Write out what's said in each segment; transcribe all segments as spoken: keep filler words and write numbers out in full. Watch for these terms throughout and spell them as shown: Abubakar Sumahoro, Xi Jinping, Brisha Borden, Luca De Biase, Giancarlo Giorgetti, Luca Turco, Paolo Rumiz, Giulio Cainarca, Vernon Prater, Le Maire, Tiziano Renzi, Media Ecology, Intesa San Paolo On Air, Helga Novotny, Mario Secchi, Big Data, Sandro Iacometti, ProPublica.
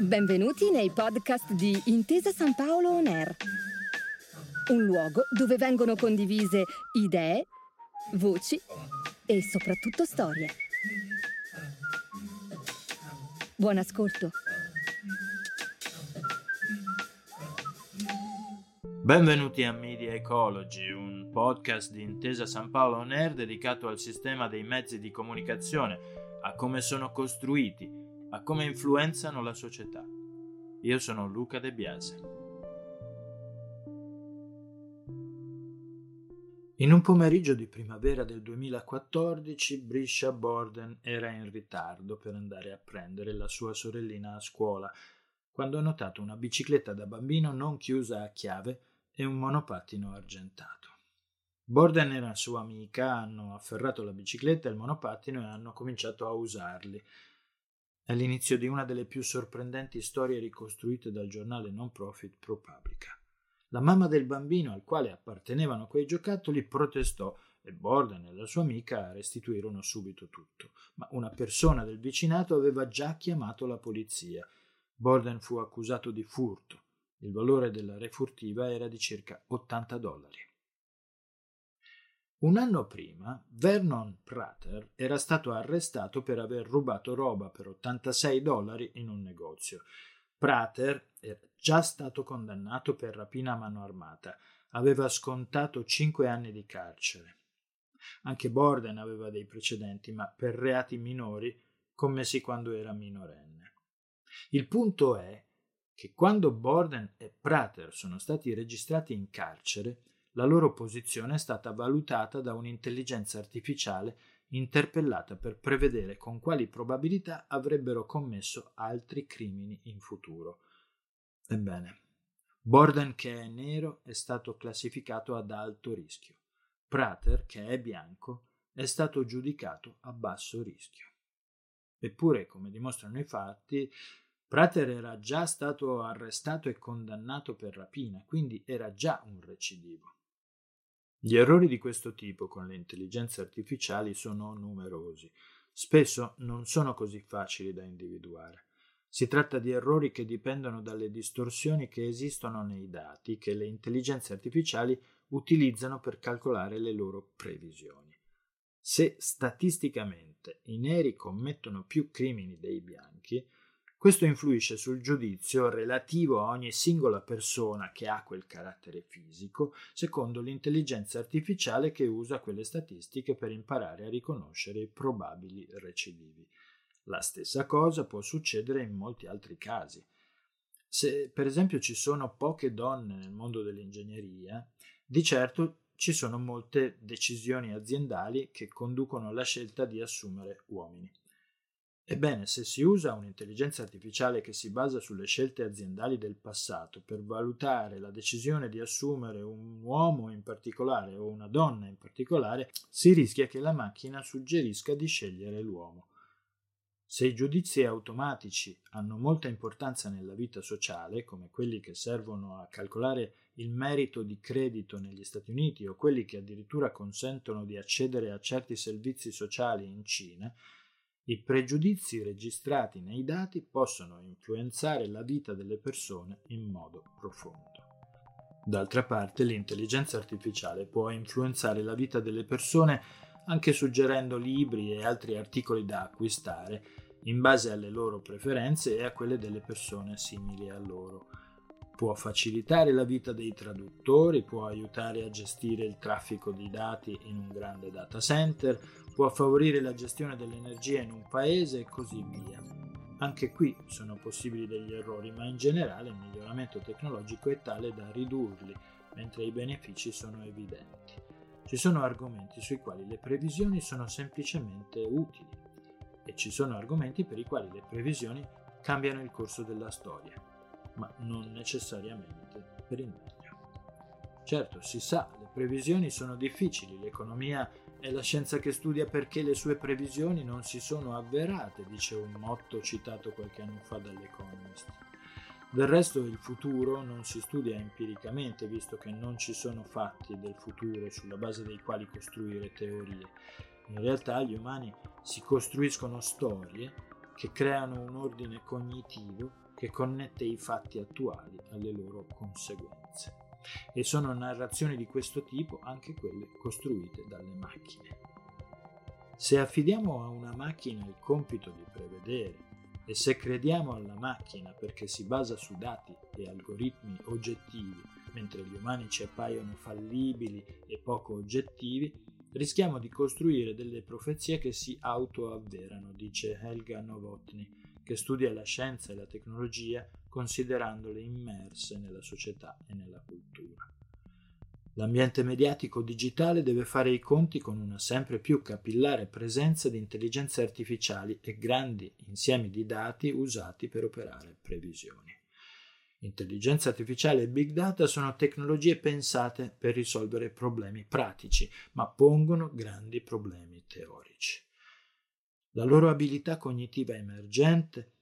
Benvenuti nei podcast di Intesa San Paolo On Air, un luogo dove vengono condivise idee, voci e soprattutto storie. Buon ascolto. Benvenuti a Media Ecology, un podcast di Intesa San Paolo On Air dedicato al sistema dei mezzi di comunicazione, a come sono costruiti, a come influenzano la società. Io sono Luca De Biase. In un pomeriggio di primavera del duemilaquattordici, Brisha Borden era in ritardo per andare a prendere la sua sorellina a scuola, quando ha notato una bicicletta da bambino non chiusa a chiave e un monopattino argentato. Borden e la sua amica hanno afferrato la bicicletta e il monopattino e hanno cominciato a usarli. È l'inizio di una delle più sorprendenti storie ricostruite dal giornale non profit ProPublica. La mamma del bambino al quale appartenevano quei giocattoli protestò e Borden e la sua amica restituirono subito tutto, ma una persona del vicinato aveva già chiamato la polizia. Borden fu accusato di furto. Il valore della refurtiva era di circa ottanta dollari. Un anno prima, Vernon Prater era stato arrestato per aver rubato roba per ottantasei dollari in un negozio. Prater era già stato condannato per rapina a mano armata. Aveva scontato cinque anni di carcere. Anche Borden aveva dei precedenti, ma per reati minori commessi quando era minorenne. Il punto è che quando Borden e Prater sono stati registrati in carcere, la loro posizione è stata valutata da un'intelligenza artificiale interpellata per prevedere con quali probabilità avrebbero commesso altri crimini in futuro. Ebbene, Borden, che è nero, è stato classificato ad alto rischio. Prater, che è bianco, è stato giudicato a basso rischio. Eppure, come dimostrano i fatti, Prater era già stato arrestato e condannato per rapina, quindi era già un recidivo. Gli errori di questo tipo con le intelligenze artificiali sono numerosi. Spesso non sono così facili da individuare. Si tratta di errori che dipendono dalle distorsioni che esistono nei dati che le intelligenze artificiali utilizzano per calcolare le loro previsioni. Se statisticamente i neri commettono più crimini dei bianchi, questo influisce sul giudizio relativo a ogni singola persona che ha quel carattere fisico, secondo l'intelligenza artificiale che usa quelle statistiche per imparare a riconoscere i probabili recidivi. La stessa cosa può succedere in molti altri casi. Se, per esempio, ci sono poche donne nel mondo dell'ingegneria, di certo ci sono molte decisioni aziendali che conducono alla scelta di assumere uomini. Ebbene, se si usa un'intelligenza artificiale che si basa sulle scelte aziendali del passato per valutare la decisione di assumere un uomo in particolare o una donna in particolare, si rischia che la macchina suggerisca di scegliere l'uomo. Se i giudizi automatici hanno molta importanza nella vita sociale, come quelli che servono a calcolare il merito di credito negli Stati Uniti o quelli che addirittura consentono di accedere a certi servizi sociali in Cina, i pregiudizi registrati nei dati possono influenzare la vita delle persone in modo profondo. D'altra parte, l'intelligenza artificiale può influenzare la vita delle persone anche suggerendo libri e altri articoli da acquistare in base alle loro preferenze e a quelle delle persone simili a loro. Può facilitare la vita dei traduttori, può aiutare a gestire il traffico di dati in un grande data center, può favorire la gestione dell'energia in un paese e così via. Anche qui sono possibili degli errori, ma in generale il miglioramento tecnologico è tale da ridurli, mentre i benefici sono evidenti. Ci sono argomenti sui quali le previsioni sono semplicemente utili e ci sono argomenti per i quali le previsioni cambiano il corso della storia, ma non necessariamente per il meglio. Certo, si sa, le previsioni sono difficili, l'economia è la scienza che studia perché le sue previsioni non si sono avverate, dice un motto citato qualche anno fa dall'Economist. Del resto il futuro non si studia empiricamente, visto che non ci sono fatti del futuro sulla base dei quali costruire teorie. In realtà gli umani si costruiscono storie che creano un ordine cognitivo che connette i fatti attuali alle loro conseguenze. E sono narrazioni di questo tipo anche quelle costruite dalle macchine. Se affidiamo a una macchina il compito di prevedere, e se crediamo alla macchina perché si basa su dati e algoritmi oggettivi, mentre gli umani ci appaiono fallibili e poco oggettivi, rischiamo di costruire delle profezie che si autoavverano, dice Helga Novotny, che studia la scienza e la tecnologia considerandole immerse nella società e nella cultura. L'ambiente mediatico digitale deve fare i conti con una sempre più capillare presenza di intelligenze artificiali e grandi insiemi di dati usati per operare previsioni. Intelligenza artificiale e Big Data sono tecnologie pensate per risolvere problemi pratici, ma pongono grandi problemi teorici. La loro abilità cognitiva emergente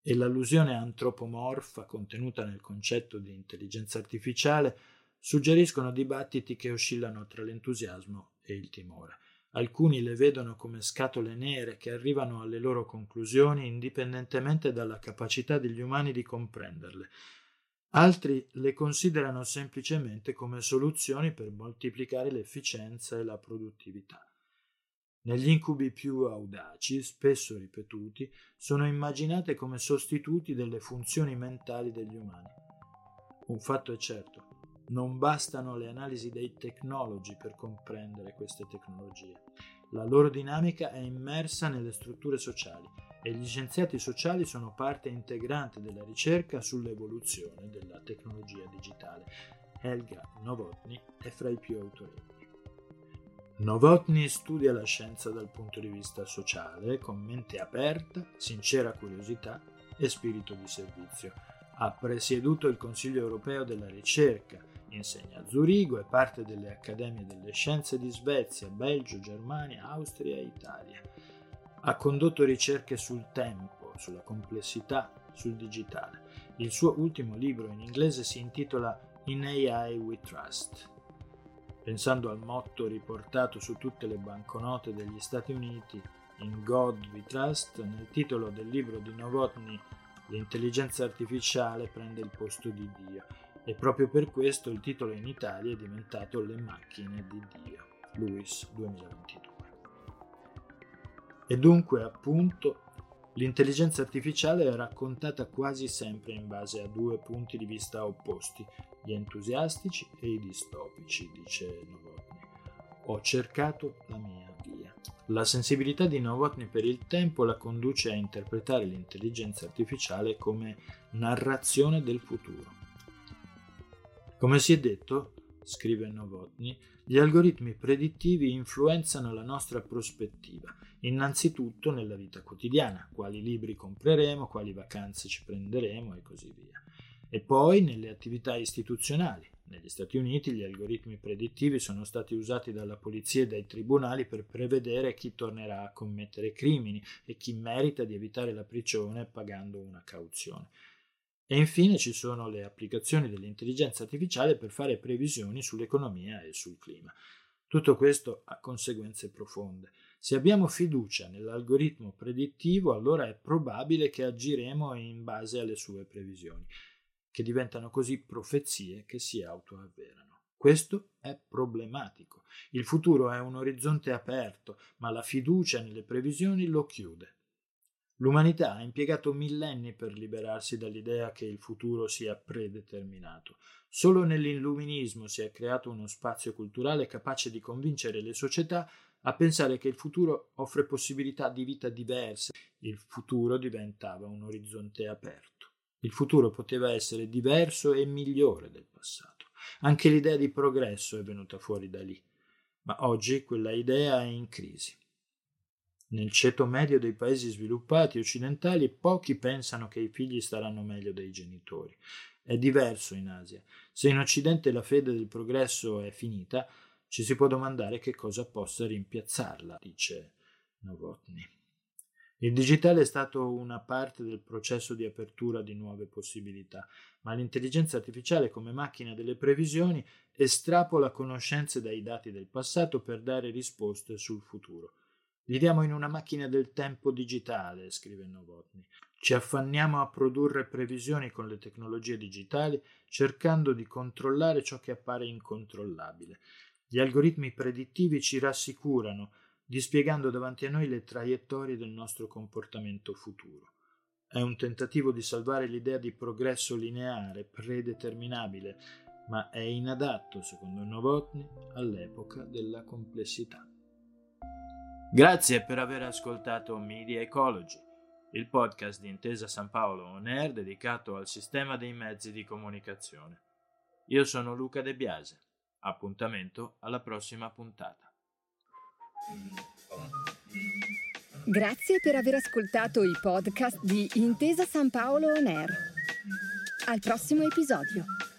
e l'allusione antropomorfa contenuta nel concetto di intelligenza artificiale suggeriscono dibattiti che oscillano tra l'entusiasmo e il timore. Alcuni le vedono come scatole nere che arrivano alle loro conclusioni indipendentemente dalla capacità degli umani di comprenderle. Altri le considerano semplicemente come soluzioni per moltiplicare l'efficienza e la produttività. Negli incubi più audaci, spesso ripetuti, sono immaginate come sostituti delle funzioni mentali degli umani. Un fatto è certo. Non bastano le analisi dei tecnologi per comprendere queste tecnologie. La loro dinamica è immersa nelle strutture sociali e gli scienziati sociali sono parte integrante della ricerca sull'evoluzione della tecnologia digitale. Helga Novotny è fra i più autorevoli. Novotny studia la scienza dal punto di vista sociale, con mente aperta, sincera curiosità e spirito di servizio. Ha presieduto il Consiglio europeo della ricerca, insegna a Zurigo e parte delle Accademie delle Scienze di Svezia, Belgio, Germania, Austria e Italia. Ha condotto ricerche sul tempo, sulla complessità, sul digitale. Il suo ultimo libro in inglese si intitola In A I We Trust. Pensando al motto riportato su tutte le banconote degli Stati Uniti, In God We Trust, nel titolo del libro di Novotny l'intelligenza artificiale prende il posto di Dio, e proprio per questo il titolo in Italia è diventato Le macchine di Dio, Luis duemilaventidue. E dunque, appunto, l'intelligenza artificiale è raccontata quasi sempre in base a due punti di vista opposti, gli entusiastici e i distopici, dice Novotny. Ho cercato la mia. La sensibilità di Novotny per il tempo la conduce a interpretare l'intelligenza artificiale come narrazione del futuro. Come si è detto, scrive Novotny, gli algoritmi predittivi influenzano la nostra prospettiva, innanzitutto nella vita quotidiana, quali libri compreremo, quali vacanze ci prenderemo e così via, e poi nelle attività istituzionali. Negli Stati Uniti gli algoritmi predittivi sono stati usati dalla polizia e dai tribunali per prevedere chi tornerà a commettere crimini e chi merita di evitare la prigione pagando una cauzione. E infine ci sono le applicazioni dell'intelligenza artificiale per fare previsioni sull'economia e sul clima. Tutto questo ha conseguenze profonde. Se abbiamo fiducia nell'algoritmo predittivo, allora è probabile che agiremo in base alle sue previsioni, che diventano così profezie che si autoavverano. Questo è problematico. Il futuro è un orizzonte aperto, ma la fiducia nelle previsioni lo chiude. L'umanità ha impiegato millenni per liberarsi dall'idea che il futuro sia predeterminato. Solo nell'illuminismo si è creato uno spazio culturale capace di convincere le società a pensare che il futuro offre possibilità di vita diverse. Il futuro diventava un orizzonte aperto. Il futuro poteva essere diverso e migliore del passato. Anche l'idea di progresso è venuta fuori da lì, ma oggi quella idea è in crisi. Nel ceto medio dei paesi sviluppati occidentali pochi pensano che i figli staranno meglio dei genitori. È diverso in Asia. Se in Occidente la fede del progresso è finita, ci si può domandare che cosa possa rimpiazzarla, dice Novotny. Il digitale è stato una parte del processo di apertura di nuove possibilità, ma l'intelligenza artificiale come macchina delle previsioni estrapola conoscenze dai dati del passato per dare risposte sul futuro. Viviamo in una macchina del tempo digitale, scrive Novotny. Ci affanniamo a produrre previsioni con le tecnologie digitali, cercando di controllare ciò che appare incontrollabile. Gli algoritmi predittivi ci rassicurano, dispiegando davanti a noi le traiettorie del nostro comportamento futuro. È un tentativo di salvare l'idea di progresso lineare, predeterminabile, ma è inadatto, secondo Novotny, all'epoca della complessità. Grazie per aver ascoltato Media Ecology, il podcast di Intesa San Paolo On Air dedicato al sistema dei mezzi di comunicazione. Io sono Luca De Biase. Appuntamento alla prossima puntata. Grazie per aver ascoltato i podcast di Intesa San Paolo On Air. Al prossimo episodio.